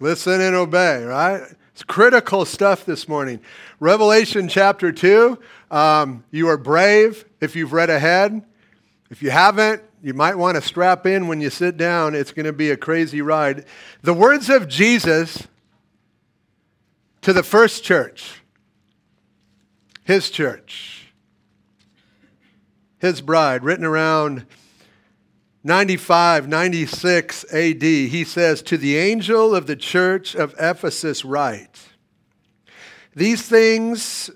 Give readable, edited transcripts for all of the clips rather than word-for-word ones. Listen and obey, right? It's critical stuff this morning. Revelation chapter 2, you are brave if you've read ahead. If you haven't, you might want to strap in when you sit down. It's going to be a crazy ride. The words of Jesus to the first church, his church, his bride, written around 95, 96 AD, he says, to the angel of the church of Ephesus write, these things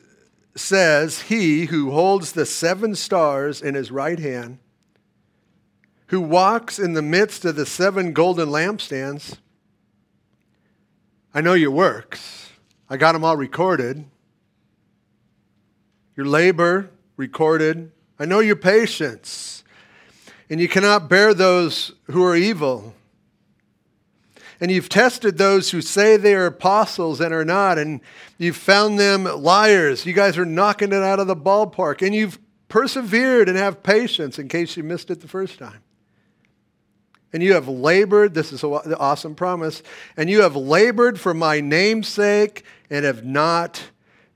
says he who holds the seven stars in his right hand, who walks in the midst of the seven golden lampstands. I know your works. I got them all recorded. Your labor recorded. I know your patience. And you cannot bear those who are evil. And you've tested those who say they are apostles and are not. And you've found them liars. You guys are knocking it out of the ballpark. And you've persevered and have patience in case you missed it the first time. And you have labored. This is an awesome promise. And you have labored for my name's sake and have not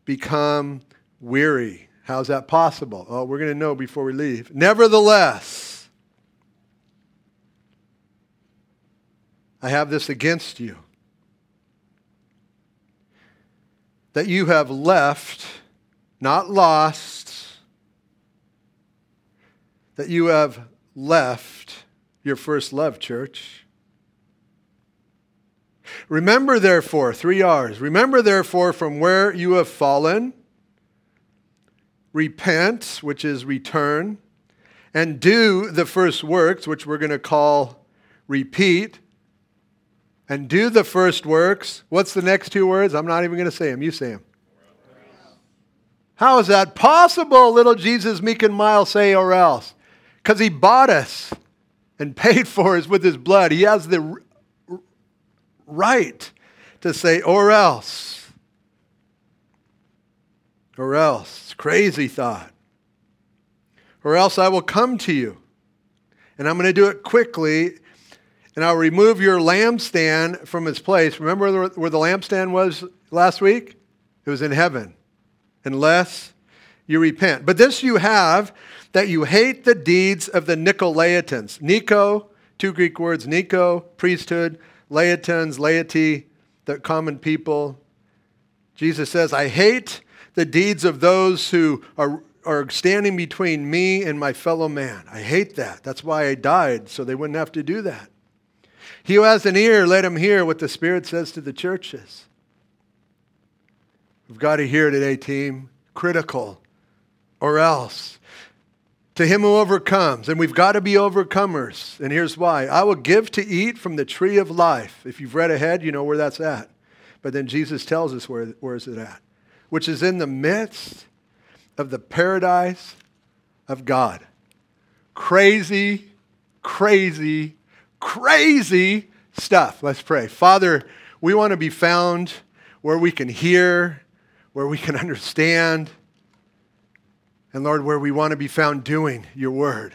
become weary. How's that possible? Oh, we're going to know before we leave. Nevertheless, I have this against you, that you have left, not lost, that you have left your first love, church. Remember, therefore, 3 R's. Remember, therefore, from where you have fallen, repent, which is return, and do the first works, which we're going to call repeat. And do the first works. What's the next two words? I'm not even going to say them. You say them. How is that possible? Little Jesus, meek and mild, say or else. Because he bought us and paid for us with his blood. He has the right to say or else. Or else. It's a crazy thought. Or else I will come to you. And I'm going to do it quickly. And I'll remove your lampstand from its place. Remember where the lampstand was last week? It was in heaven. Unless you repent. But this you have, that you hate the deeds of the Nicolaitans. Nico, two Greek words. Nico, priesthood. Laitans, laity, the common people. Jesus says, I hate the deeds of those who are standing between me and my fellow man. I hate that. That's why I died, so they wouldn't have to do that. He who has an ear, let him hear what the Spirit says to the churches. We've got to hear today, team. Critical. Or else. To him who overcomes. And we've got to be overcomers. And here's why. I will give to eat from the tree of life. If you've read ahead, you know where that's at. But then Jesus tells us where is it at. Which is in the midst of the paradise of God. Crazy, crazy, crazy stuff. Let's pray. Father, we want to be found where we can hear, where we can understand, and Lord, where we want to be found doing your word.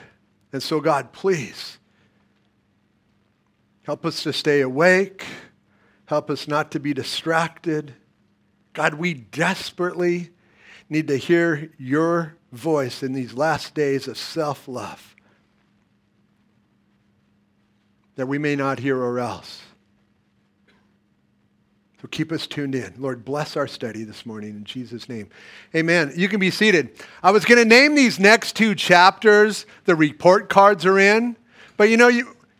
And so, God, please help us to stay awake. Help us not to be distracted. God, we desperately need to hear your voice in these last days of self-love, that we may not hear or else. So keep us tuned in. Lord, bless our study this morning in Jesus' name. Amen. You can be seated. I was going to name these next two chapters, the report cards are in. But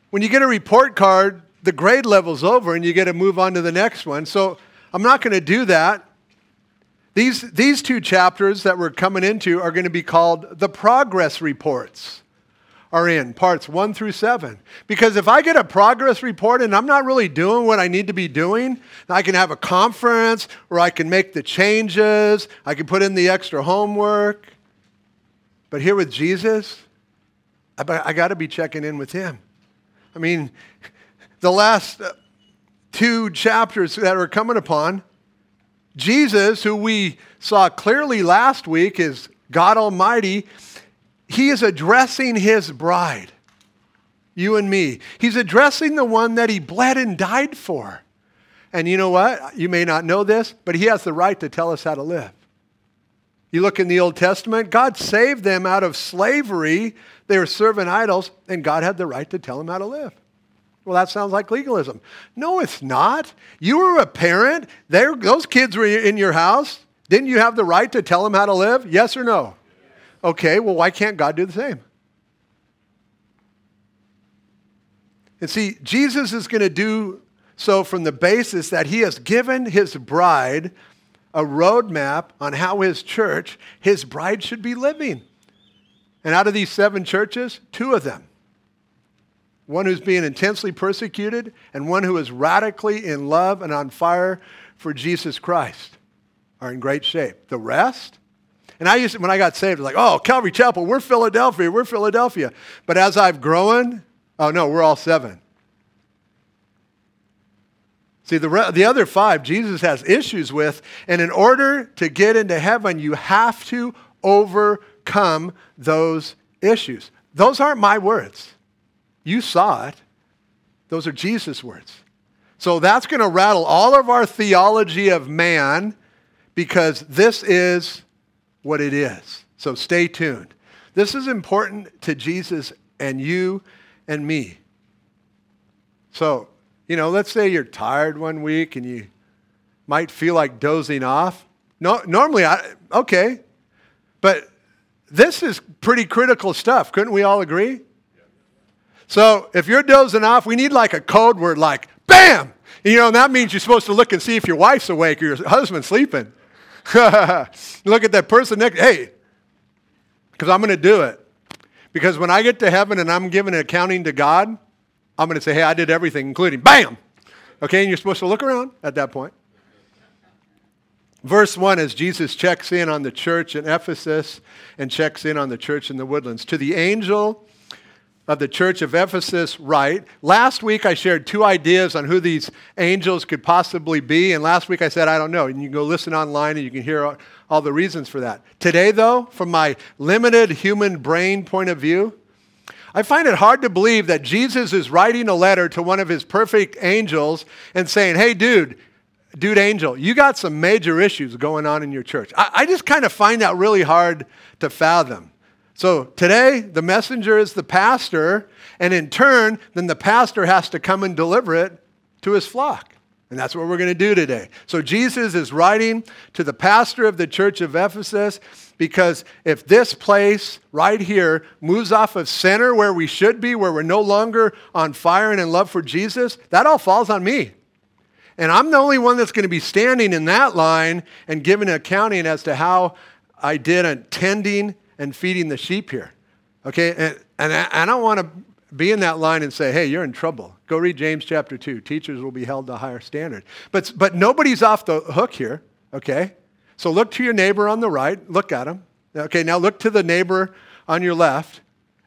when you get a report card, the grade level's over and you get to move on to the next one. So I'm not going to do that. These two chapters that we're coming into are going to be called the progress reports. Are in parts 1 through 7. Because if I get a progress report and I'm not really doing what I need to be doing, I can have a conference or I can make the changes, I can put in the extra homework. But here with Jesus, I got to be checking in with him. I mean, the last two chapters that are coming upon, Jesus, who we saw clearly last week, is God Almighty. He is addressing his bride, you and me. He's addressing the one that he bled and died for. And you know what? You may not know this, but he has the right to tell us how to live. You look in the Old Testament, God saved them out of slavery. They were serving idols, and God had the right to tell them how to live. Well, that sounds like legalism. No, it's not. You were a parent. Those kids were in your house. Didn't you have the right to tell them how to live? Yes or no? Okay, well, why can't God do the same? And see, Jesus is going to do so from the basis that he has given his bride a roadmap on how his church, his bride, should be living. And out of these 7 churches, 2 of them, one who's being intensely persecuted and one who is radically in love and on fire for Jesus Christ, are in great shape. The rest, and I used to, when I got saved, I was like, oh, Calvary Chapel, we're Philadelphia. But as I've grown, oh no, we're all 7. See, the other 5 Jesus has issues with, and in order to get into heaven, you have to overcome those issues. Those aren't my words. You saw it. Those are Jesus' words. So that's going to rattle all of our theology of man, because this is what it is. So stay tuned. This is important to Jesus and you and me. So, you know, let's say you're tired one week and you might feel like dozing off. No, normally, okay. But this is pretty critical stuff. Couldn't we all agree? So if you're dozing off, we need like a code word like, bam! You know, and that means you're supposed to look and see if your wife's awake or your husband's sleeping. Look at that person next. Hey, because I'm going to do it. Because when I get to heaven and I'm giving an accounting to God, I'm going to say, hey, I did everything, including bam. Okay, and you're supposed to look around at that point. Verse 1, as Jesus checks in on the church in Ephesus and checks in on the church in the Woodlands. To the angel of the church of Ephesus write. Last week I shared 2 ideas on who these angels could possibly be, and last week I said, I don't know, and you can go listen online and you can hear all the reasons for that. Today though, from my limited human brain point of view, I find it hard to believe that Jesus is writing a letter to one of his perfect angels and saying, hey, dude angel, you got some major issues going on in your church. I just kind of find that really hard to fathom. So today, the messenger is the pastor, and in turn, then the pastor has to come and deliver it to his flock. And that's what we're going to do today. So Jesus is writing to the pastor of the church of Ephesus, because if this place right here moves off of center where we should be, where we're no longer on fire and in love for Jesus, that all falls on me. And I'm the only one that's going to be standing in that line and giving an accounting as to how I did attending and feeding the sheep here, okay? And I don't want to be in that line and say, hey, you're in trouble. Go read James chapter 2. Teachers will be held to a higher standard. But nobody's off the hook here, okay? So look to your neighbor on the right. Look at him. Okay, now look to the neighbor on your left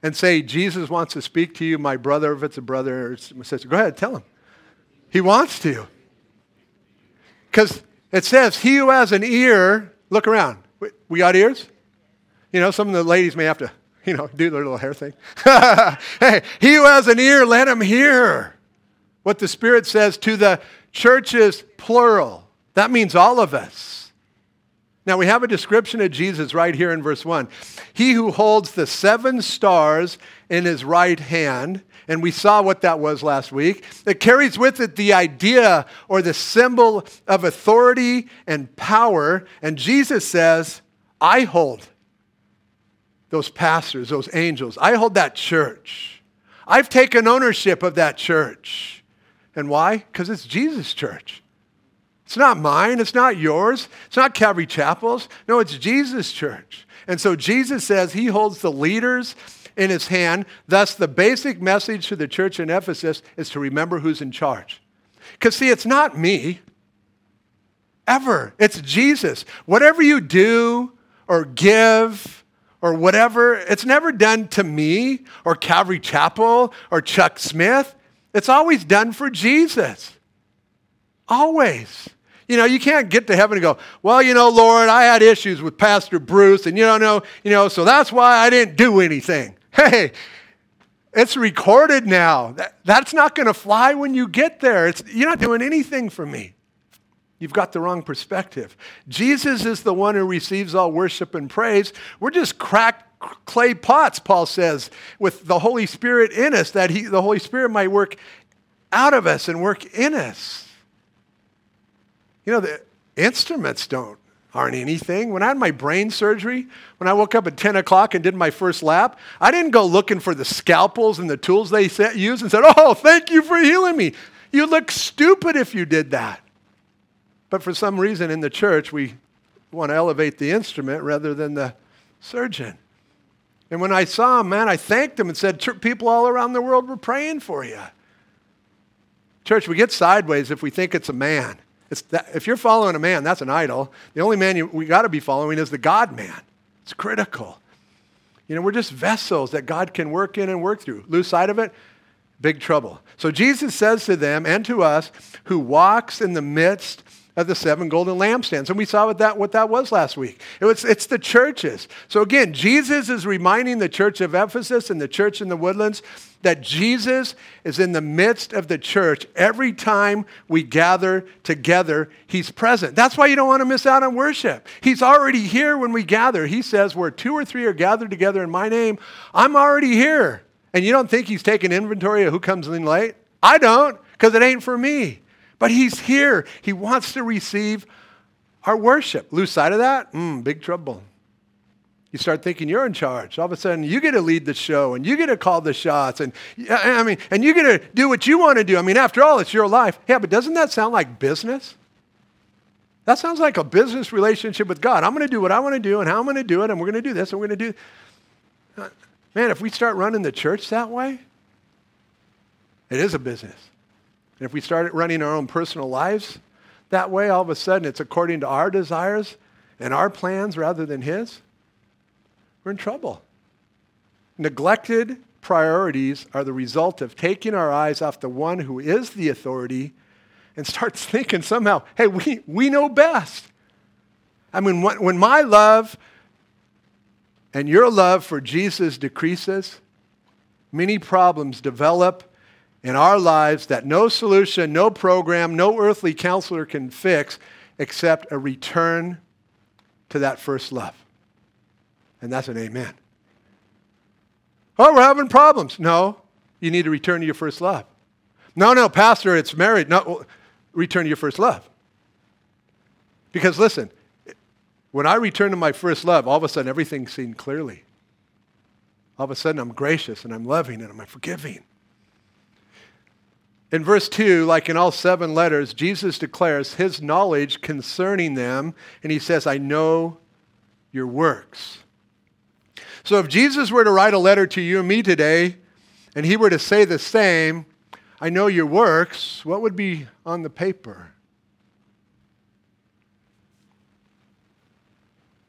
and say, Jesus wants to speak to you, my brother, if it's a brother or sister. Go ahead, tell him. He wants to. Because it says, he who has an ear, look around. We got ears? You know, some of the ladies may have to, you know, do their little hair thing. Hey, he who has an ear, let him hear what the Spirit says to the churches, plural. That means all of us. Now, we have a description of Jesus right here in verse 1. He who holds the 7 stars in his right hand, and we saw what that was last week, it carries with it the idea or the symbol of authority and power. And Jesus says, I hold those pastors, those angels. I hold that church. I've taken ownership of that church. And why? Because it's Jesus' church. It's not mine. It's not yours. It's not Calvary Chapel's. No, it's Jesus' church. And so Jesus says he holds the leaders in his hand. Thus, the basic message to the church in Ephesus is to remember who's in charge. Because, see, it's not me. Ever. It's Jesus. Whatever you do or give or whatever, it's never done to me or Calvary Chapel or Chuck Smith. It's always done for Jesus. Always. You know, you can't get to heaven and go, well, you know, Lord, I had issues with Pastor Bruce, and so that's why I didn't do anything. Hey, it's recorded now. That's not going to fly when you get there. You're not doing anything for me. You've got the wrong perspective. Jesus is the one who receives all worship and praise. We're just cracked clay pots, Paul says, with the Holy Spirit in us, that the Holy Spirit might work out of us and work in us. You know, the instruments aren't anything. When I had my brain surgery, when I woke up at 10 o'clock and did my first lap, I didn't go looking for the scalpels and the tools they use and said, "Oh, thank you for healing me." You look stupid if you did that. But for some reason in the church, we want to elevate the instrument rather than the surgeon. And when I saw him, man, I thanked him and said, people all around the world were praying for you. Church, we get sideways if we think it's a man. If you're following a man, that's an idol. The only man we got to be following is the God man. It's critical. You know, we're just vessels that God can work in and work through. Lose sight of it, big trouble. So Jesus says to them and to us, who walks in the midst of the seven golden lampstands. And we saw what that was last week. It's the churches. So again, Jesus is reminding the church of Ephesus and the church in the Woodlands that Jesus is in the midst of the church. Every time we gather together, he's present. That's why you don't want to miss out on worship. He's already here when we gather. He says, where two or three are gathered together in my name, I'm already here. And you don't think he's taking inventory of who comes in late? I don't, because it ain't for me. But he's here. He wants to receive our worship. Lose sight of that? Big trouble. You start thinking you're in charge. All of a sudden, you get to lead the show, and you get to call the shots, and you get to do what you want to do. I mean, after all, it's your life. Yeah, but doesn't that sound like business? That sounds like a business relationship with God. I'm going to do what I want to do, and how I'm going to do it, and we're going to do this, and we're going to do... Man, if we start running the church that way, it is a business. And if we start running our own personal lives that way, all of a sudden it's according to our desires and our plans rather than his, we're in trouble. Neglected priorities are the result of taking our eyes off the one who is the authority and starts thinking somehow, hey, we know best. I mean, when my love and your love for Jesus decreases, many problems develop in our lives that no solution, no program, no earthly counselor can fix except a return to that first love. And that's an amen. Oh, we're having problems. No, you need to return to your first love. No, pastor, it's married. No, return to your first love. Because listen, when I return to my first love, all of a sudden everything's seen clearly. All of a sudden I'm gracious and I'm loving and I'm forgiving. In verse 2, like in all 7 letters, Jesus declares his knowledge concerning them, and he says, I know your works. So if Jesus were to write a letter to you and me today, and he were to say the same, I know your works, what would be on the paper?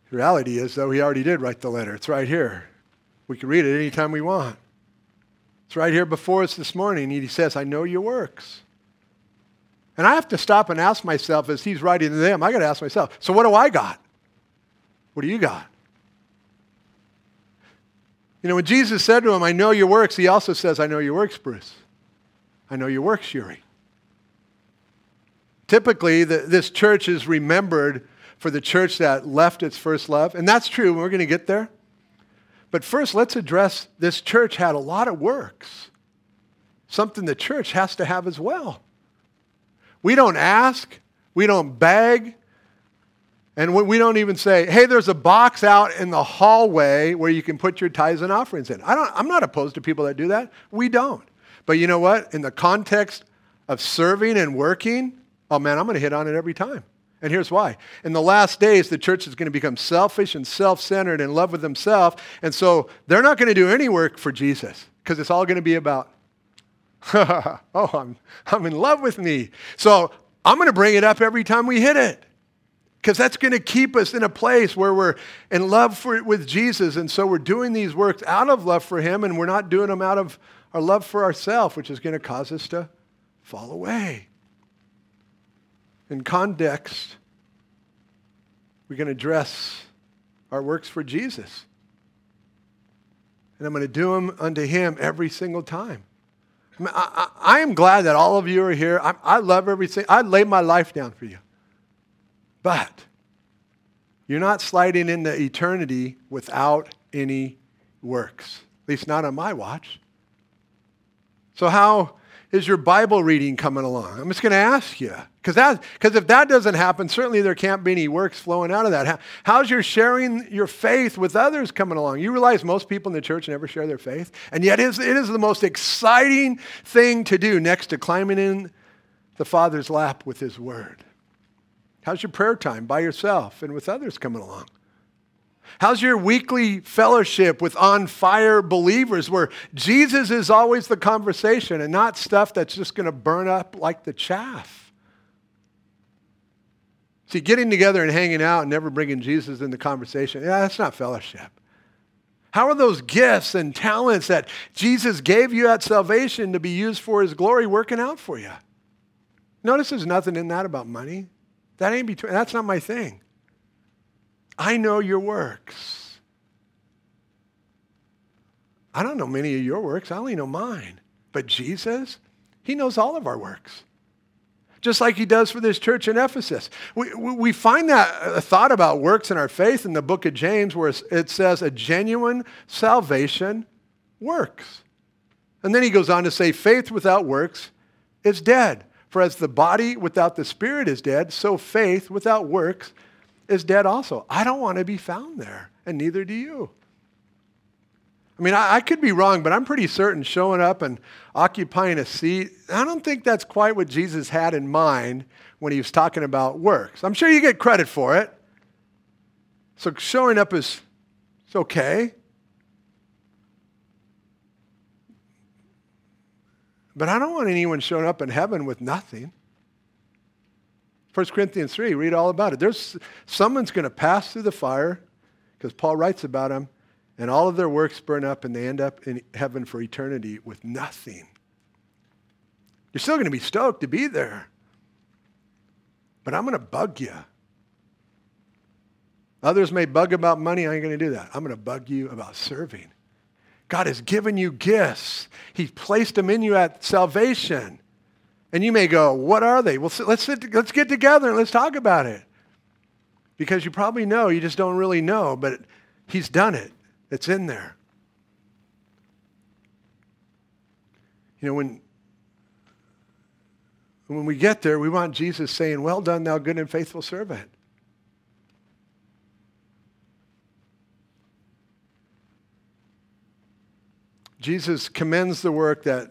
The reality is, though, he already did write the letter. It's right here. We can read it anytime we want. It's right here before us this morning. He says, I know your works. And I have to stop and ask myself as he's writing to them, I got to ask myself, so what do I got? What do you got? You know, when Jesus said to him, I know your works, he also says, I know your works, Bruce. I know your works, Yuri. Typically, this church is remembered for the church that left its first love. And that's true, and we're going to get there. But first, let's address this church had a lot of works, something the church has to have as well. We don't ask, we don't beg, and we don't even say, hey, there's a box out in the hallway where you can put your tithes and offerings in. I'm not opposed to people that do that. We don't. But you know what? In the context of serving and working, oh man, I'm going to hit on it every time. And here's why. In the last days, the church is going to become selfish and self-centered and in love with themselves. And so they're not going to do any work for Jesus because it's all going to be about, oh, I'm in love with me. So I'm going to bring it up every time we hit it because that's going to keep us in a place where we're in love with Jesus. And so we're doing these works out of love for him, and we're not doing them out of our love for ourselves, which is going to cause us to fall away. In context, we're going to address our works for Jesus. And I'm going to do them unto him every single time. I am glad that all of you are here. I love everything. I lay my life down for you. But you're not sliding into eternity without any works, at least not on my watch. So how is your Bible reading coming along? I'm just going to ask you, because if that doesn't happen, certainly there can't be any works flowing out of that. How's your sharing your faith with others coming along? You realize most people in the church never share their faith, and yet it is the most exciting thing to do next to climbing in the Father's lap with His Word. How's your prayer time by yourself and with others coming along? How's your weekly fellowship with on-fire believers where Jesus is always the conversation and not stuff that's just going to burn up like the chaff? See, getting together and hanging out and never bringing Jesus in the conversation, that's not fellowship. How are those gifts and talents that Jesus gave you at salvation to be used for His glory working out for you? Notice there's nothing in that about money. That ain't between. That's not my thing. I know your works. I don't know many of your works. I only know mine. But Jesus, He knows all of our works. Just like He does for this church in Ephesus. We find that thought about works in our faith in the book of James where it says a genuine salvation works. And then he goes on to say faith without works is dead. For as the body without the spirit is dead, so faith without works is dead also. I don't want to be found there, and neither do you. I mean, I could be wrong, but I'm pretty certain showing up and occupying a seat, I don't think that's quite what Jesus had in mind when He was talking about works. I'm sure you get credit for it. So showing up is it's okay. But I don't want anyone showing up in heaven with nothing. 1 Corinthians 3, read all about it. Someone's going to pass through the fire, because Paul writes about them, and all of their works burn up, and they end up in heaven for eternity with nothing. You're still going to be stoked to be there, but I'm going to bug you. Others may bug about money. I ain't going to do that. I'm going to bug you about serving. God has given you gifts. He's placed them in you at salvation. And you may go, what are they? Well, let's get together and let's talk about it. Because you probably know, you just don't really know, but He's done it. It's in there. You know, when we get there, we want Jesus saying, well done, thou good and faithful servant. Jesus commends the work that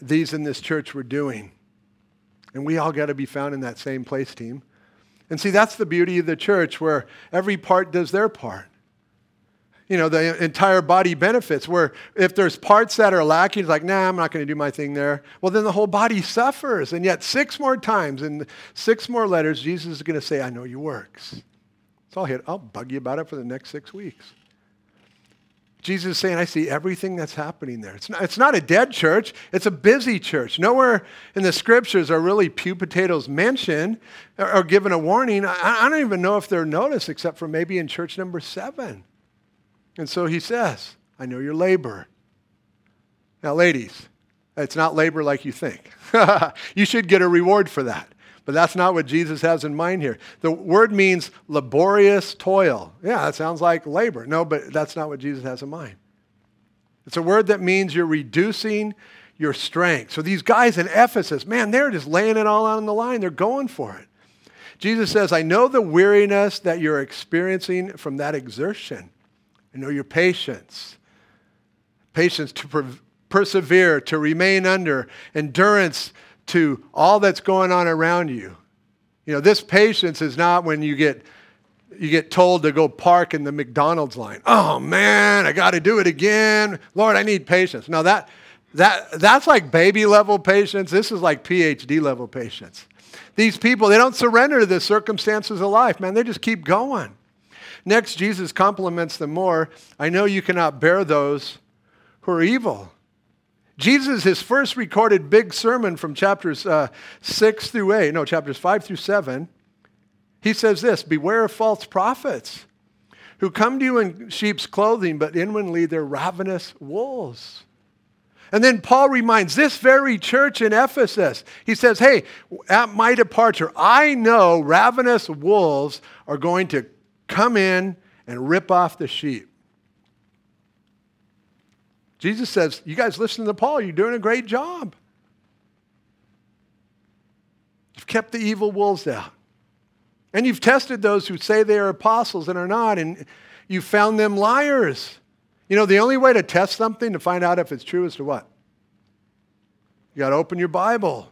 these in this church were doing. And we all got to be found in that same place, team. And see, that's the beauty of the church, where every part does their part. You know, the entire body benefits, where if there's parts that are lacking, it's like, I'm not going to do my thing there. Well, then the whole body suffers. And yet 6 more times in 6 more letters, Jesus is going to say, I know your works. So I'll bug you about it for the next 6 weeks. Jesus is saying, I see everything that's happening there. It's not a dead church. It's a busy church. Nowhere in the scriptures are really pew potatoes mentioned or given a warning. I don't even know if they're noticed except for maybe in church number 7. And so he says, I know your labor. Now, ladies, it's not labor like you think. You should get a reward for that. But that's not what Jesus has in mind here. The word means laborious toil. Yeah, that sounds like labor. No, but that's not what Jesus has in mind. It's a word that means you're reducing your strength. So these guys in Ephesus, they're just laying it all out on the line. They're going for it. Jesus says, I know the weariness that you're experiencing from that exertion. I know your patience. Patience to persevere, to remain under, endurance to all that's going on around you. You know, this patience is not when you get told to go park in the McDonald's line. Oh man, I got to do it again. Lord, I need patience. No, that's like baby level patience. This is like PhD level patience. These people, they don't surrender to the circumstances of life, They just keep going. Next, Jesus compliments them more. I know you cannot bear those who are evil. Jesus, his first recorded big sermon from chapters 5 through 7, he says this, beware of false prophets who come to you in sheep's clothing, but inwardly they're ravenous wolves. And then Paul reminds this very church in Ephesus. He says, hey, at my departure, I know ravenous wolves are going to come in and rip off the sheep. Jesus says, you guys listen to Paul. You're doing a great job. You've kept the evil wolves out. And you've tested those who say they are apostles and are not, and you found them liars. You know, the only way to test something to find out if it's true is to what? You got to open your Bible.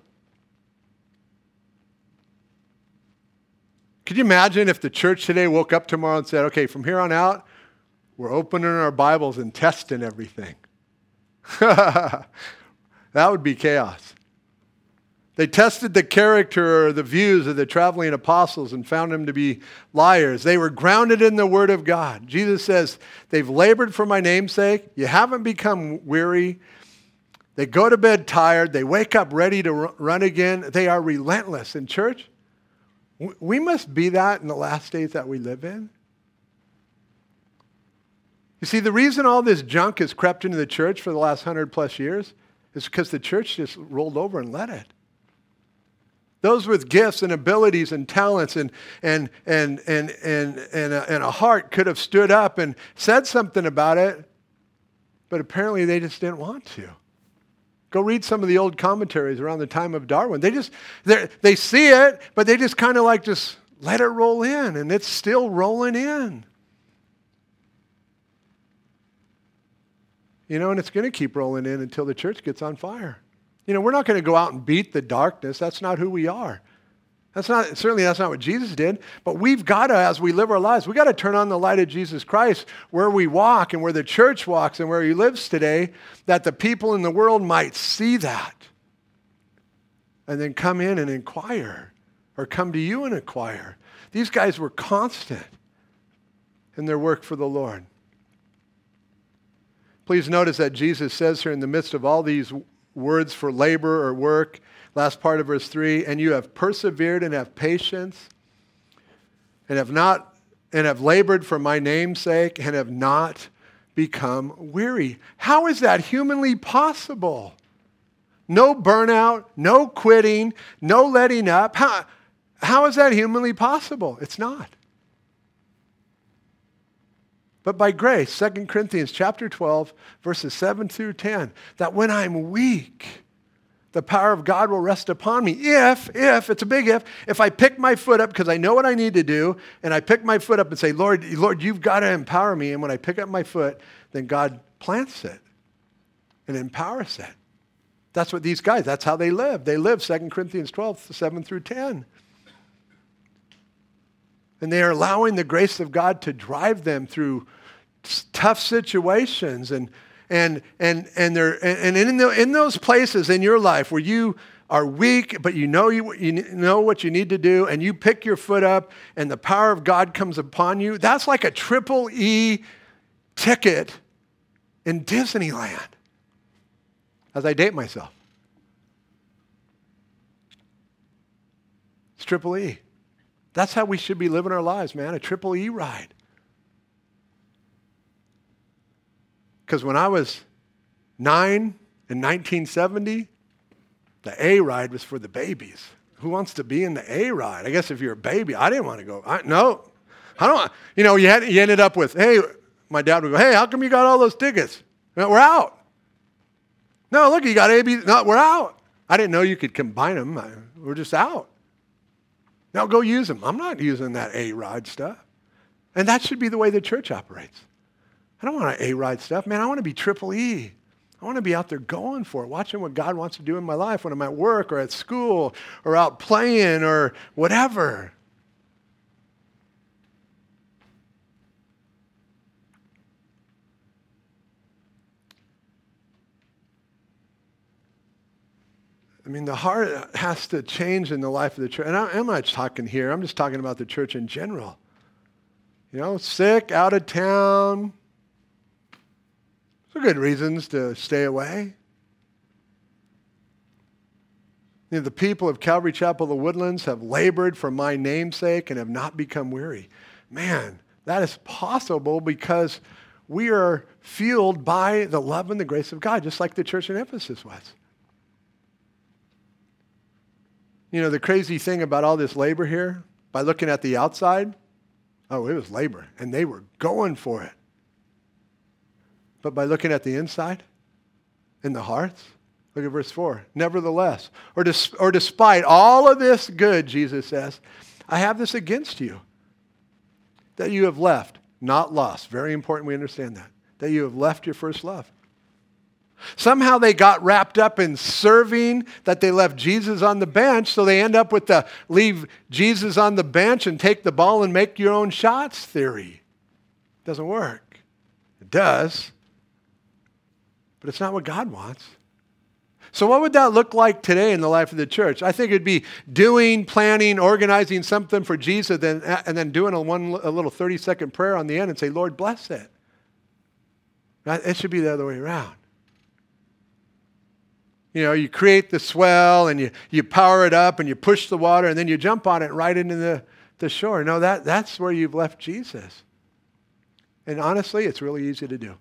Could you imagine if the church today woke up tomorrow and said, okay, from here on out, we're opening our Bibles and testing everything? That would be chaos. They tested the character or the views of the traveling apostles and found them to be liars. They were grounded in the Word of God. Jesus says, they've labored for my name's sake. You haven't become weary. They go to bed tired. They wake up ready to run again. They are relentless. And church, we must be that in the last days that we live in. You see, the reason all this junk has crept into the church for the last 100+ years is because the church just rolled over and let it. Those with gifts and abilities and talents and a heart could have stood up and said something about it, but apparently they just didn't want to. Go read some of the old commentaries around the time of Darwin. They see it, but they just kind of like just let it roll in, and it's still rolling in. You know, and it's going to keep rolling in until the church gets on fire. You know, we're not going to go out and beat the darkness. That's not who we are. That's not what Jesus did. But we've got to, as we live our lives, we've got to turn on the light of Jesus Christ where we walk and where the church walks and where he lives today, that the people in the world might see that and then come in and inquire, or come to you and inquire. These guys were constant in their work for the Lord. Please notice that Jesus says here in the midst of all these words for labor or work, last part of verse 3, and you have persevered and have patience and have labored for my name's sake and have not become weary. How is that humanly possible? No burnout, no quitting, no letting up. How is that humanly possible? It's not. But by grace, 2 Corinthians chapter 12, verses 7 through 10, that when I'm weak, the power of God will rest upon me. It's a big if I pick my foot up because I know what I need to do, and I pick my foot up and say, Lord, you've got to empower me. And when I pick up my foot, then God plants it and empowers it. That's what these guys, that's how they live. They live 2 Corinthians 12, 7 through 10. And they are allowing the grace of God to drive them through tough situations. And in those places in your life where you are weak, but you know what you need to do, and you pick your foot up, and the power of God comes upon you. That's like a triple E ticket in Disneyland. As I date myself, it's triple E. That's how we should be living our lives, man, a triple E ride. Because when I was 9 in 1970, the A ride was for the babies. Who wants to be in the A ride? I guess if you're a baby, I didn't want to go. You ended up with, hey, my dad would go, hey, how come you got all those tickets? No, we're out. No, look, you got A, B, no, we're out. I didn't know you could combine them. We're just out. Now go use them. I'm not using that A-ride stuff. And that should be the way the church operates. I don't want A-ride stuff. Man, I want to be triple E. I want to be out there going for it, watching what God wants to do in my life when I'm at work or at school or out playing or whatever. I mean, the heart has to change in the life of the church. And I'm not talking here. I'm just talking about the church in general. You know, sick, out of town. Those are good reasons to stay away. You know, the people of Calvary Chapel, the Woodlands, have labored for my name's sake and have not become weary. Man, that is possible because we are fueled by the love and the grace of God, just like the church in Ephesus was. You know, the crazy thing about all this labor here, by looking at the outside, oh, it was labor, and they were going for it. But by looking at the inside, in the hearts, look at verse 4. Nevertheless, or despite all of this good, Jesus says, I have this against you, that you have left, not lost. Very important we understand that. That you have left your first love. Somehow they got wrapped up in serving that they left Jesus on the bench, so they end up with the leave Jesus on the bench and take the ball and make your own shots theory. It doesn't work. It does, but it's not what God wants. So what would that look like today in the life of the church? I think it'd be doing, planning, organizing something for Jesus, and then doing a little 30-second prayer on the end and say, Lord, bless it. It should be the other way around. You know, you create the swell and you power it up and you push the water and then you jump on it right into the shore. No, that's where you've left Jesus. And honestly, it's really easy to do.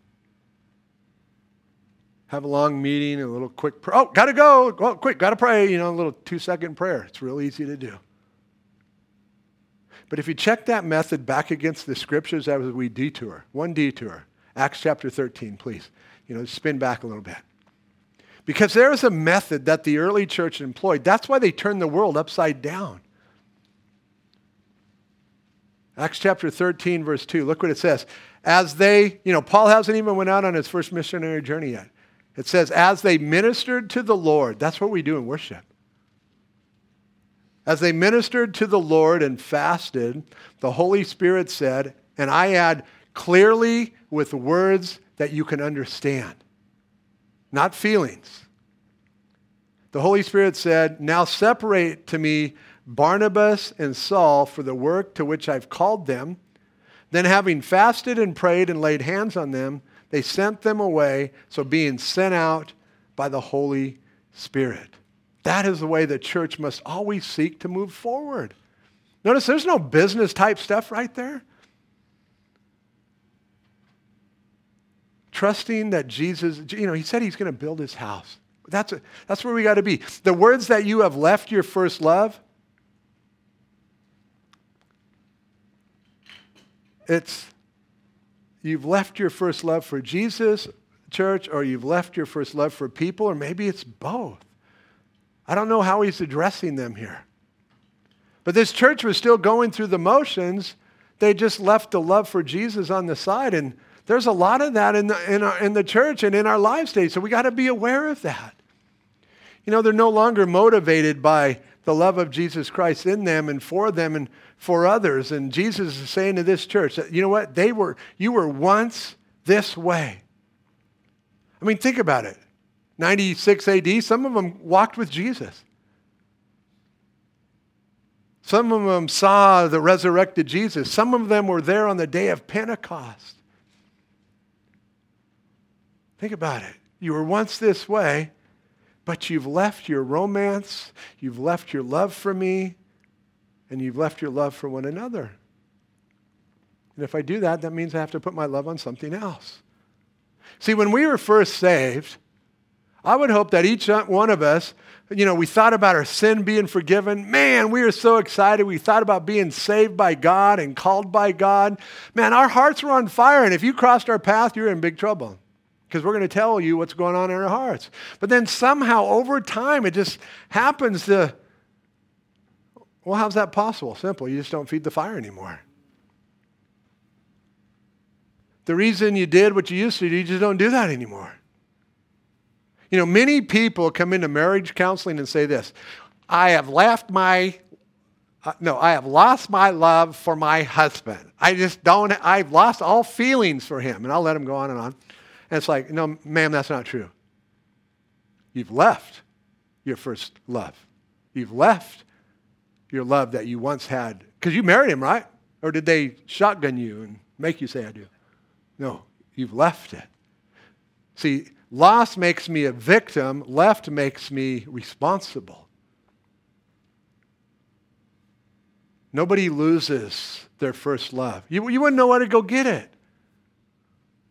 Have a long meeting, a little quick prayer. Oh, got to go. Oh, quick, got to pray. You know, a little 2-second prayer. It's real easy to do. But if you check that method back against the scriptures as we detour, one detour, Acts chapter 13, please. You know, spin back a little bit. Because there is a method that the early church employed. That's why they turned the world upside down. Acts chapter 13, verse 2. Look what it says. As they, you know, Paul hasn't even went out on his first missionary journey yet. It says, as they ministered to the Lord. That's what we do in worship. As they ministered to the Lord and fasted, the Holy Spirit said, and I add clearly with words that you can understand. Not feelings. The Holy Spirit said, now separate to me Barnabas and Saul for the work to which I've called them. Then having fasted and prayed and laid hands on them, they sent them away, so being sent out by the Holy Spirit. That is the way the church must always seek to move forward. Notice there's no business type stuff right there. Trusting that Jesus, you know, he said he's going to build his house. That's where we got to be. The words that you have left your first love, it's you've left your first love for Jesus, church, or you've left your first love for people, or maybe it's both. I don't know how he's addressing them here. But this church was still going through the motions. They just left the love for Jesus on the side, and there's a lot of that in the church and in our lives today, so we got to be aware of that. You know, they're no longer motivated by the love of Jesus Christ in them and for others. And Jesus is saying to this church, that, you know what? You were once this way. I mean, think about it. 96 AD, some of them walked with Jesus. Some of them saw the resurrected Jesus. Some of them were there on the day of Pentecost. Think about it. You were once this way, but you've left your romance, you've left your love for me, and you've left your love for one another. And if I do that, that means I have to put my love on something else. See, when we were first saved, I would hope that each one of us, you know, we thought about our sin being forgiven. Man, we were so excited. We thought about being saved by God and called by God. Man, our hearts were on fire, and if you crossed our path, you're in big trouble. Because we're going to tell you what's going on in our hearts. But then somehow, over time, it just happens to, well, how's that possible? Simple. You just don't feed the fire anymore. The reason you did what you used to do, you just don't do that anymore. You know, many people come into marriage counseling and say this, I have lost my love for my husband. I've lost all feelings for him. And I'll let him go on and on. And it's like, no, ma'am, that's not true. You've left your first love. You've left your love that you once had. Because you married him, right? Or did they shotgun you and make you say, I do? No, you've left it. See, loss makes me a victim. Left makes me responsible. Nobody loses their first love. You wouldn't know where to go get it.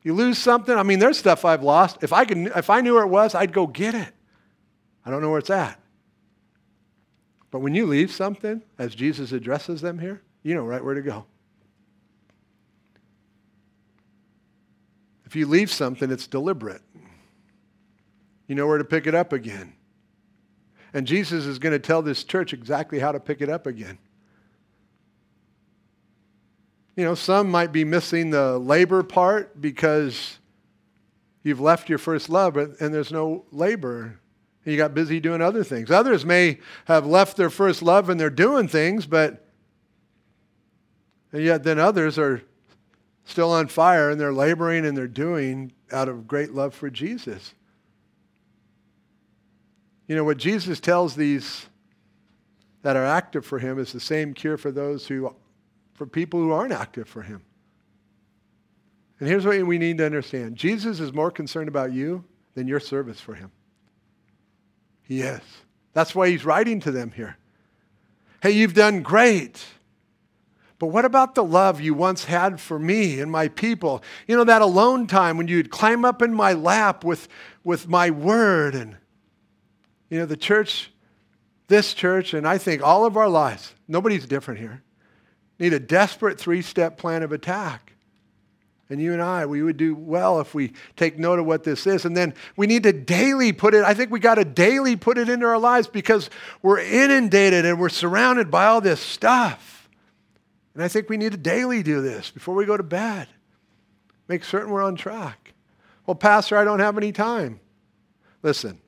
You lose something. I mean, there's stuff I've lost. If I knew where it was, I'd go get it. I don't know where it's at. But when you leave something, as Jesus addresses them here, you know right where to go. If you leave something, it's deliberate. You know where to pick it up again. And Jesus is going to tell this church exactly how to pick it up again. You know, some might be missing the labor part because you've left your first love and there's no labor. And you got busy doing other things. Others may have left their first love and they're doing things, but and yet then others are still on fire and they're laboring and they're doing out of great love for Jesus. You know, what Jesus tells these that are active for him is the same cure for those who, for people who aren't active for him. And here's what we need to understand. Jesus is more concerned about you than your service for him. He is. That's why he's writing to them here. Hey, you've done great. But what about the love you once had for me and my people? You know, that alone time when you'd climb up in my lap with my word and, you know, the church, this church, and I think all of our lives, nobody's different here, need a desperate three-step plan of attack. And you and I, we would do well if we take note of what this is. And then we need to daily put it, I think we got to daily put it into our lives because we're inundated and we're surrounded by all this stuff. And I think we need to daily do this before we go to bed. Make certain we're on track. Well, Pastor, I don't have any time. Listen.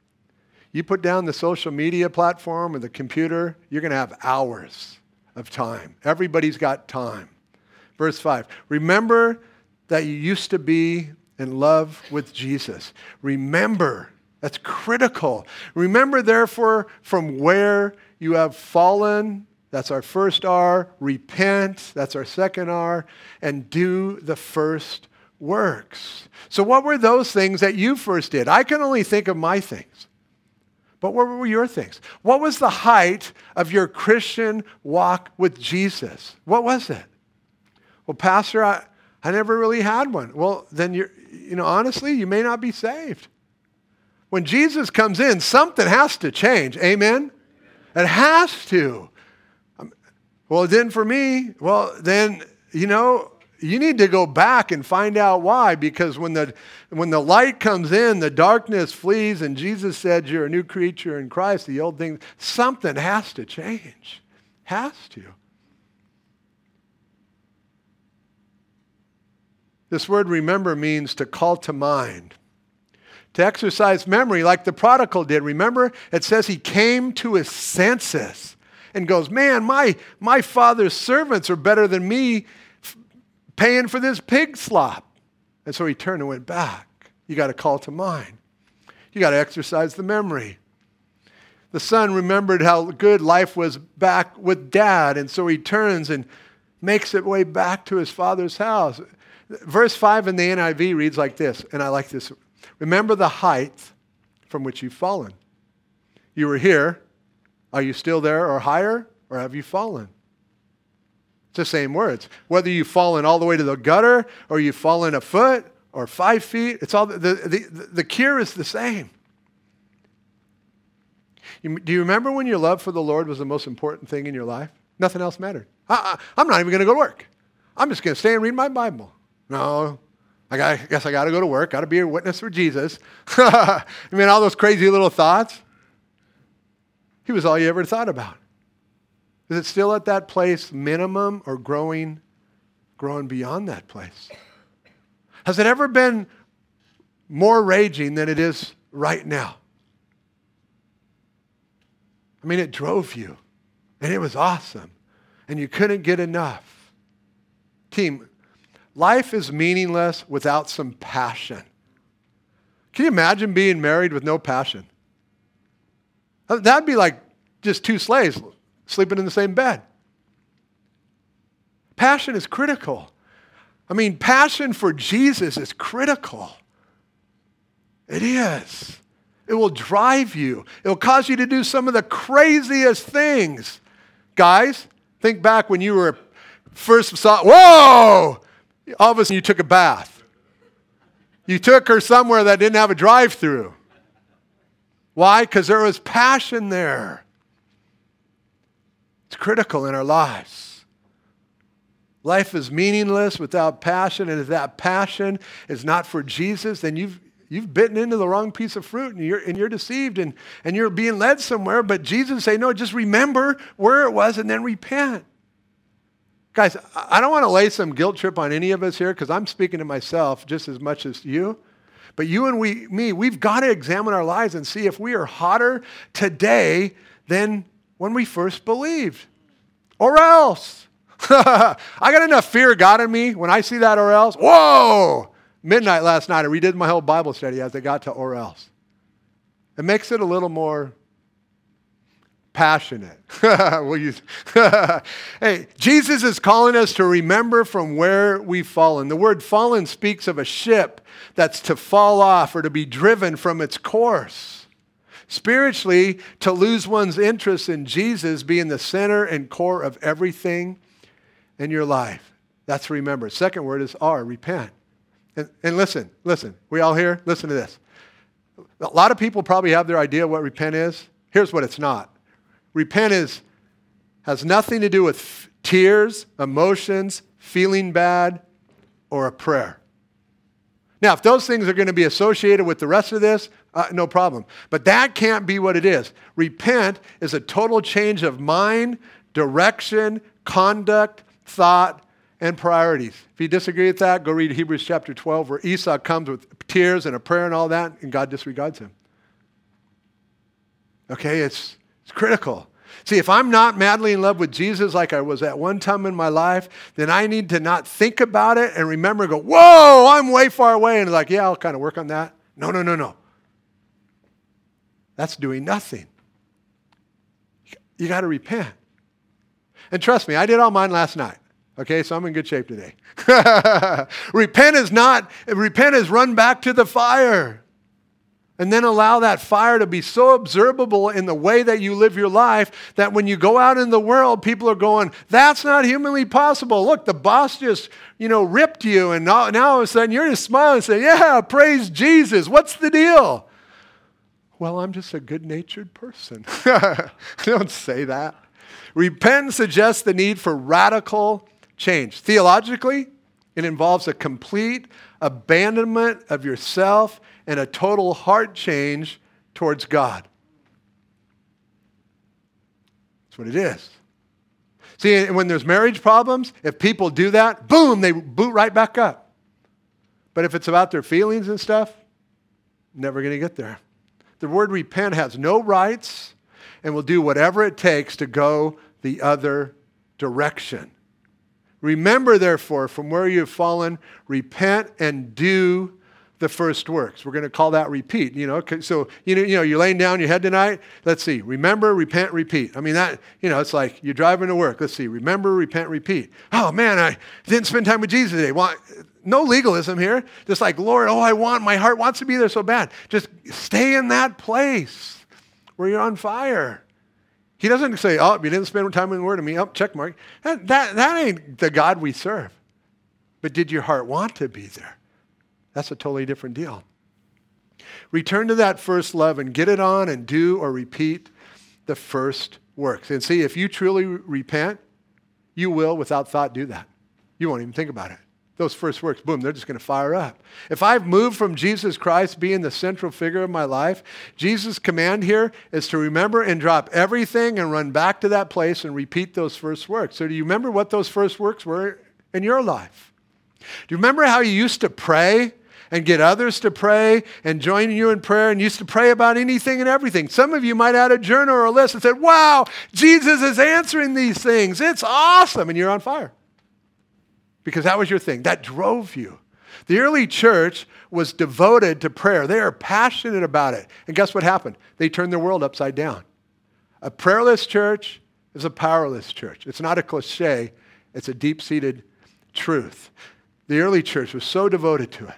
You put down the social media platform or the computer, you're going to have hours of time. Everybody's got time. Verse 5, remember that you used to be in love with Jesus. Remember, that's critical. Remember, therefore, from where you have fallen. That's our first R. Repent, that's our second R. And do the first works. So what were those things that you first did? I can only think of my things. But what were your things? What was the height of your Christian walk with Jesus? What was it? Well, Pastor, I never really had one. Well, then honestly, you may not be saved. When Jesus comes in, something has to change. Amen? It has to. Well, then for me, well, then, you know, you need to go back and find out why, because when the light comes in, the darkness flees, and Jesus said, you're a new creature in Christ, the old thing, something has to change. Has to. This word remember means to call to mind, to exercise memory like the prodigal did. Remember, it says he came to his senses and goes, man, my father's servants are better than me, paying for this pig slop. And so he turned and went back. You got to call to mind. You got to exercise the memory. The son remembered how good life was back with dad, and so he turns and makes it way back to his father's house. Verse 5 in the NIV reads like this, and I like this. Remember the height from which you've fallen. You were here. Are you still there or higher, or have you fallen? It's the same words. Whether you've fallen all the way to the gutter or you've fallen a foot or 5 feet, it's all the cure is the same. Do you remember when your love for the Lord was the most important thing in your life? Nothing else mattered. I'm not even going to go to work. I'm just going to stay and read my Bible. No, I guess I got to go to work. Got to be a witness for Jesus. I mean, all those crazy little thoughts. He was all you ever thought about. Is it still at that place minimum or growing beyond that place? Has it ever been more raging than it is right now? I mean, it drove you, and it was awesome, and you couldn't get enough. Team, life is meaningless without some passion. Can you imagine being married with no passion? That'd be like just two slaves sleeping in the same bed. Passion is critical. I mean, passion for Jesus is critical. It is. It will drive you. It will cause you to do some of the craziest things. Guys, think back when you were first saw, whoa! All of a sudden you took a bath. You took her somewhere that didn't have a drive-through. Why? Because there was passion there. It's critical in our lives. Life is meaningless without passion, and if that passion is not for Jesus, then you've bitten into the wrong piece of fruit, and you're deceived, and you're being led somewhere. But Jesus say, no, just remember where it was, and then repent. Guys, I don't want to lay some guilt trip on any of us here, because I'm speaking to myself just as much as you. But you and we've got to examine our lives and see if we are hotter today than when we first believed. Or else. I got enough fear God in me when I see that or else. Whoa! Midnight last night, I redid my whole Bible study as I got to or else. It makes it a little more passionate. Hey, Jesus is calling us to remember from where we've fallen. The word fallen speaks of a ship that's to fall off or to be driven from its course. Spiritually, to lose one's interest in Jesus being the center and core of everything in your life. That's remember. Second word is R, repent. And listen. We all here? Listen to this. A lot of people probably have their idea what repent is. Here's what it's not. Repent has nothing to do with tears, emotions, feeling bad, or a prayer. Now, if those things are going to be associated with the rest of this, no problem. But that can't be what it is. Repent is a total change of mind, direction, conduct, thought, and priorities. If you disagree with that, go read Hebrews chapter 12, where Esau comes with tears and a prayer and all that, and God disregards him. Okay, it's critical. See, if I'm not madly in love with Jesus like I was at one time in my life, then I need to not think about it and remember and go, whoa, I'm way far away. And like, yeah, I'll kind of work on that. No. That's doing nothing. You got to repent. And trust me, I did all mine last night. Okay, so I'm in good shape today. Repent is run back to the fire. And then allow that fire to be so observable in the way that you live your life that when you go out in the world, people are going, that's not humanly possible. Look, the boss just, ripped you. And now all of a sudden you're just smiling and saying, yeah, praise Jesus. What's the deal? Well, I'm just a good-natured person. Don't say that. Repent suggests the need for radical change. Theologically, it involves a complete abandonment of yourself and a total heart change towards God. That's what it is. See, when there's marriage problems, if people do that, boom, they boot right back up. But if it's about their feelings and stuff, never going to get there. The word repent has no rights and will do whatever it takes to go the other direction. Remember, therefore, from where you have fallen, repent and do the first works. We're going to call that repeat. So you're laying down your head tonight. Let's see. Remember, repent, repeat. I mean, that, it's like you're driving to work. Let's see. Remember, repent, repeat. Oh, man, I didn't spend time with Jesus today. Well, no legalism here. Just like, Lord, my heart wants to be there so bad. Just stay in that place where you're on fire. He doesn't say, oh, you didn't spend time in the Word of me. Oh, check mark. That ain't the God we serve. But did your heart want to be there? That's a totally different deal. Return to that first love and get it on and do or repeat the first works. And see, if you truly repent, you will, without thought, do that. You won't even think about it. Those first works, boom, they're just going to fire up. If I've moved from Jesus Christ being the central figure of my life, Jesus' command here is to remember and drop everything and run back to that place and repeat those first works. So do you remember what those first works were in your life? Do you remember how you used to pray and get others to pray and join you in prayer and used to pray about anything and everything? Some of you might add a journal or a list and said, wow, Jesus is answering these things. It's awesome. And you're on fire because that was your thing. That drove you. The early church was devoted to prayer. They are passionate about it. And guess what happened? They turned their world upside down. A prayerless church is a powerless church. It's not a cliche. It's a deep-seated truth. The early church was so devoted to it.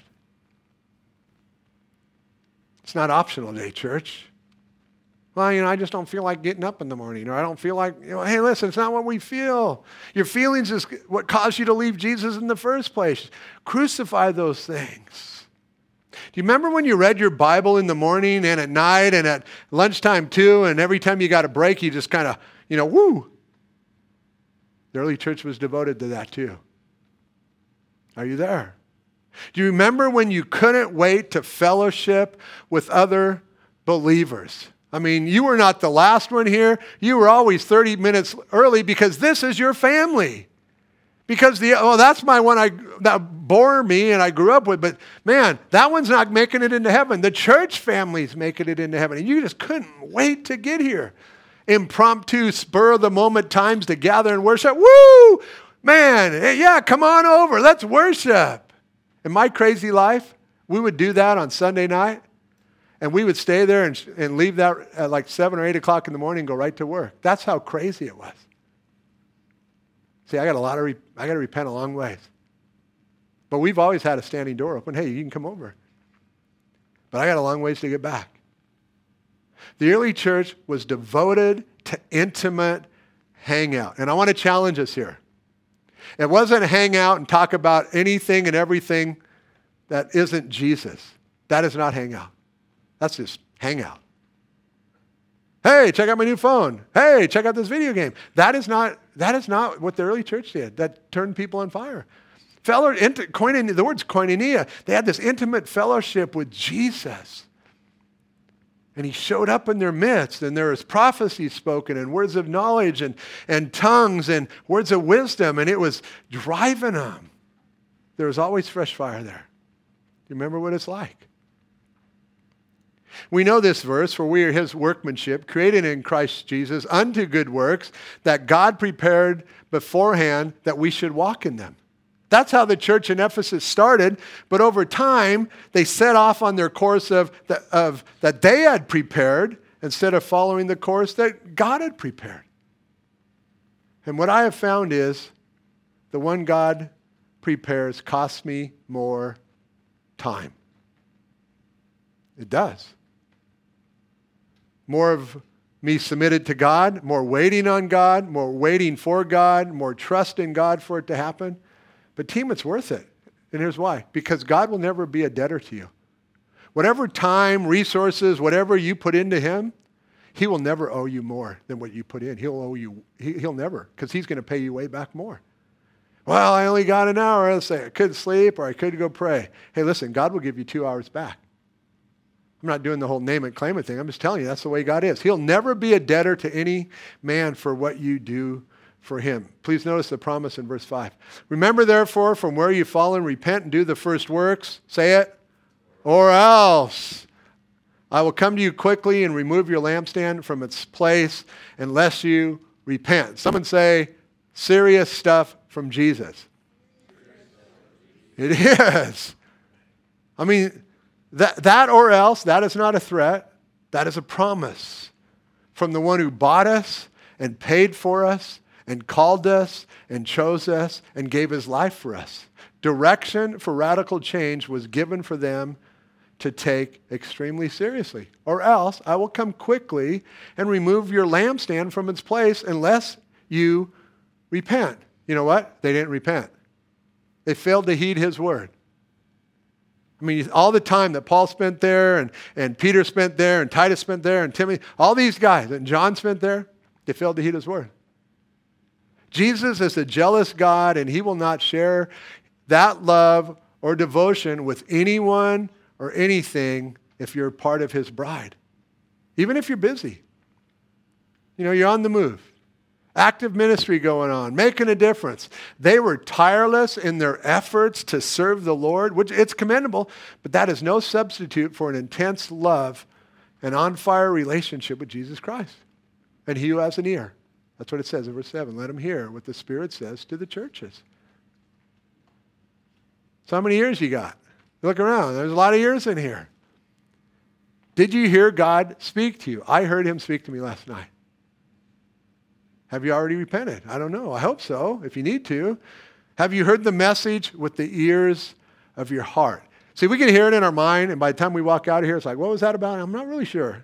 It's not optional today, church. Well, I just don't feel like getting up in the morning, or I don't feel like, hey, listen, it's not what we feel. Your feelings is what caused you to leave Jesus in the first place. Crucify those things. Do you remember when you read your Bible in the morning and at night and at lunchtime too, and every time you got a break, you just kind of, woo. The early church was devoted to that too. Are you there? Do you remember when you couldn't wait to fellowship with other believers? I mean, you were not the last one here. You were always 30 minutes early because this is your family. Because that's my one that bore me and I grew up with. But man, that one's not making it into heaven. The church family's making it into heaven. And you just couldn't wait to get here. Impromptu, spur of the moment times to gather and worship. Woo! Man, yeah, come on over. Let's worship. In my crazy life, we would do that on Sunday night. And we would stay there and leave that at like 7 or 8 o'clock in the morning and go right to work. That's how crazy it was. See, I got to repent a long ways. But we've always had a standing door open. Hey, you can come over. But I got a long ways to get back. The early church was devoted to intimate hangout. And I want to challenge us here. It wasn't hang out and talk about anything and everything that isn't Jesus. That is not hangout. That's just hangout. Hey, check out my new phone. Hey, check out this video game. That is not what the early church did. That turned people on fire. The word's koinonia. They had this intimate fellowship with Jesus. And he showed up in their midst, and there was prophecy spoken and words of knowledge and tongues and words of wisdom, and it was driving them. There was always fresh fire there. You remember what it's like? We know this verse, for we are his workmanship, created in Christ Jesus unto good works that God prepared beforehand that we should walk in them. That's how the church in Ephesus started, but over time, they set off on their course of that they had prepared instead of following the course that God had prepared. And what I have found is the one God prepares costs me more time. It does. More of me submitted to God, more waiting on God, more waiting for God, more trust in God for it to happen. But team, it's worth it. And here's why. Because God will never be a debtor to you. Whatever time, resources, whatever you put into him, he will never owe you more than what you put in. He'll never, because he's going to pay you way back more. Well, I only got an hour. Let's say I could sleep or I could go pray. Hey, listen, God will give you 2 hours back. I'm not doing the whole name it, claim it thing. I'm just telling you, that's the way God is. He'll never be a debtor to any man for what you do for him. Please notice the promise in verse 5. Remember, therefore, from where you've fallen, repent and do the first works. Say it. Or else I will come to you quickly and remove your lampstand from its place unless you repent. Someone say, serious stuff from Jesus. It is. I mean, that or else, that is not a threat. That is a promise from the one who bought us and paid for us and called us and chose us and gave his life for us. Direction for radical change was given for them to take extremely seriously. Or else I will come quickly and remove your lampstand from its place unless you repent. You know what? They didn't repent. They failed to heed his word. I mean, all the time that Paul spent there and Peter spent there and Titus spent there and Timothy, all these guys, and John spent there, they failed to heed his word. Jesus is a jealous God, and he will not share that love or devotion with anyone or anything if you're part of his bride, even if you're busy. You're on the move. Active ministry going on, making a difference. They were tireless in their efforts to serve the Lord, which it's commendable, but that is no substitute for an intense love and on-fire relationship with Jesus Christ. And he who has an ear. That's what it says in verse 7. Let him hear what the Spirit says to the churches. So how many ears you got? Look around. There's a lot of ears in here. Did you hear God speak to you? I heard him speak to me last night. Have you already repented? I don't know. I hope so, if you need to. Have you heard the message with the ears of your heart? See, we can hear it in our mind, and by the time we walk out of here, it's like, what was that about? I'm not really sure.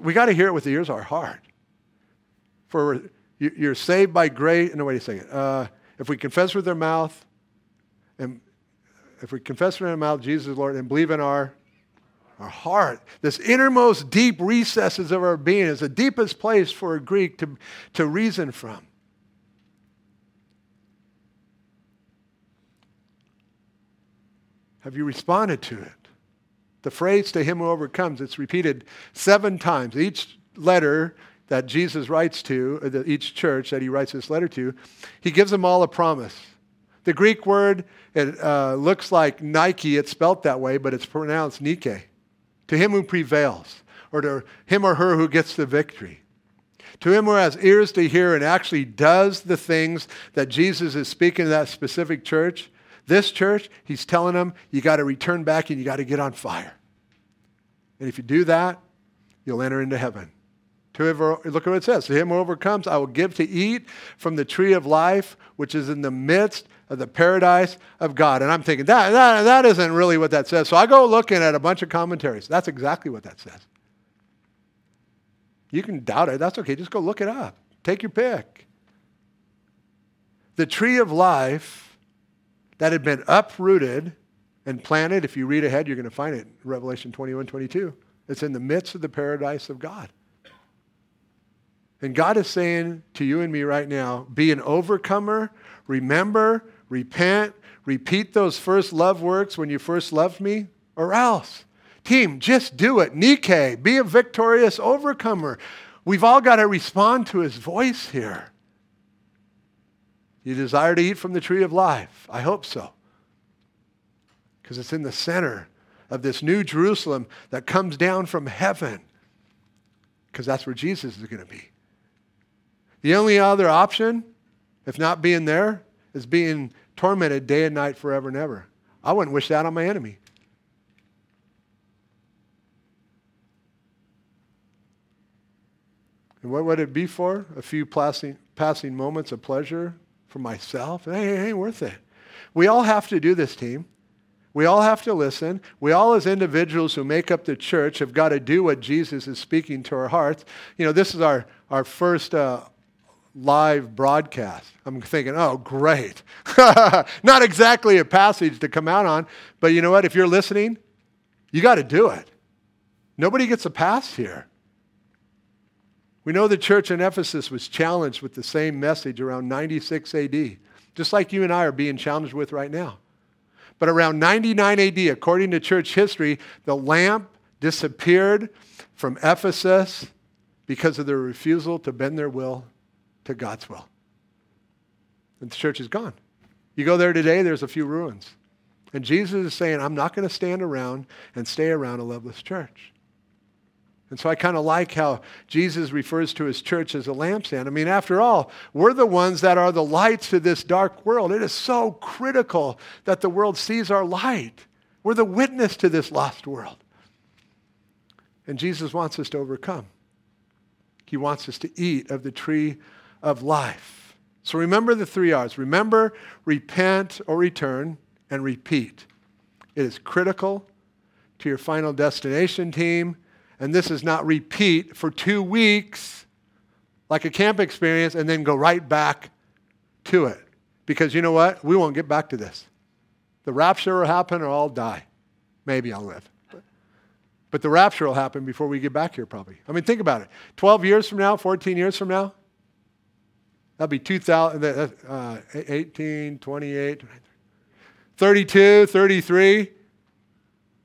We got to hear it with the ears of our heart. For you're saved by grace. No, wait a second. If we confess with our mouth, and if we confess with our mouth Jesus is Lord and believe in our heart, this innermost deep recesses of our being is the deepest place for a Greek to reason from. Have you responded to it? The phrase, to him who overcomes, it's repeated 7 times. Each letter that Jesus writes to, or each church that he writes this letter to, he gives them all a promise. The Greek word, it looks like Nike. It's spelt that way, but it's pronounced Nike. To him who prevails, or to him or her who gets the victory. To him who has ears to hear and actually does the things that Jesus is speaking to that specific church, this church, he's telling them, you got to return back and you got to get on fire. And if you do that, you'll enter into heaven. To whoever, look at what it says. To him who overcomes, I will give to eat from the tree of life, which is in the midst of the paradise of God. And I'm thinking, that isn't really what that says. So I go looking at a bunch of commentaries. That's exactly what that says. You can doubt it. That's okay. Just go look it up. Take your pick. The tree of life that had been uprooted and planted, if you read ahead, you're going to find it in Revelation 21:22. It's in the midst of the paradise of God. And God is saying to you and me right now, be an overcomer, remember, repent, repeat those first love works when you first loved me, or else. Team, just do it. Nike, be a victorious overcomer. We've all got to respond to his voice here. You desire to eat from the tree of life. I hope so. Because it's in the center of this new Jerusalem that comes down from heaven. Because that's where Jesus is going to be. The only other option, if not being there, is being tormented day and night forever and ever. I wouldn't wish that on my enemy. And what would it be for? A few passing moments of pleasure for myself? It ain't worth it. We all have to do this, team. We all have to listen. We all as individuals who make up the church have got to do what Jesus is speaking to our hearts. You know, this is our first live broadcast. I'm thinking, oh, great. Not exactly a passage to come out on, but you know what? If you're listening, you got to do it. Nobody gets a pass here. We know the church in Ephesus was challenged with the same message around 96 AD, just like you and I are being challenged with right now. But around 99 AD, according to church history, the lamp disappeared from Ephesus because of their refusal to bend their will to God's will. And the church is gone. You go there today, there's a few ruins. And Jesus is saying, I'm not going to stand around and stay around a loveless church. And so I kind of like how Jesus refers to his church as a lampstand. I mean, after all, we're the ones that are the lights to this dark world. It is so critical that the world sees our light. We're the witness to this lost world. And Jesus wants us to overcome. He wants us to eat of the tree of life. So remember the 3 R's. Remember, repent or return, and repeat. It is critical to your final destination, team. And this is not repeat for 2 weeks like a camp experience and then go right back to it. Because you know what? We won't get back to this. The rapture will happen or I'll die. Maybe I'll live. But the rapture will happen before we get back here probably. I mean, think about it. 12 years from now, 14 years from now, that'll be 18, 28, 32, 33.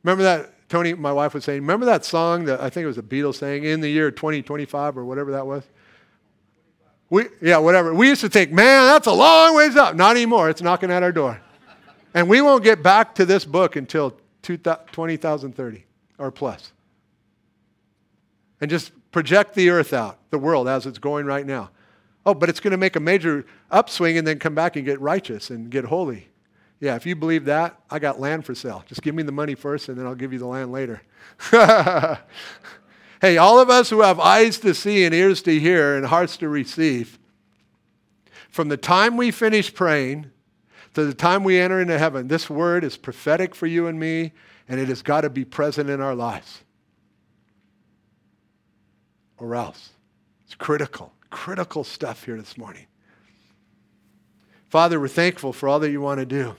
Remember that, Tony, my wife was saying, remember that song that I think it was the Beatles sang, in the year 2025 or whatever that was? Whatever. We used to think, man, that's a long ways up. Not anymore. It's knocking at our door. And we won't get back to this book until 2030 or plus. And just project the earth out, the world as it's going right now. Oh, but it's going to make a major upswing and then come back and get righteous and get holy. Yeah, if you believe that, I got land for sale. Just give me the money first and then I'll give you the land later. Hey, all of us who have eyes to see and ears to hear and hearts to receive, from the time we finish praying to the time we enter into heaven, this word is prophetic for you and me, and it has got to be present in our lives. Or else. It's critical. Critical stuff here this morning. Father, we're thankful for all that you want to do.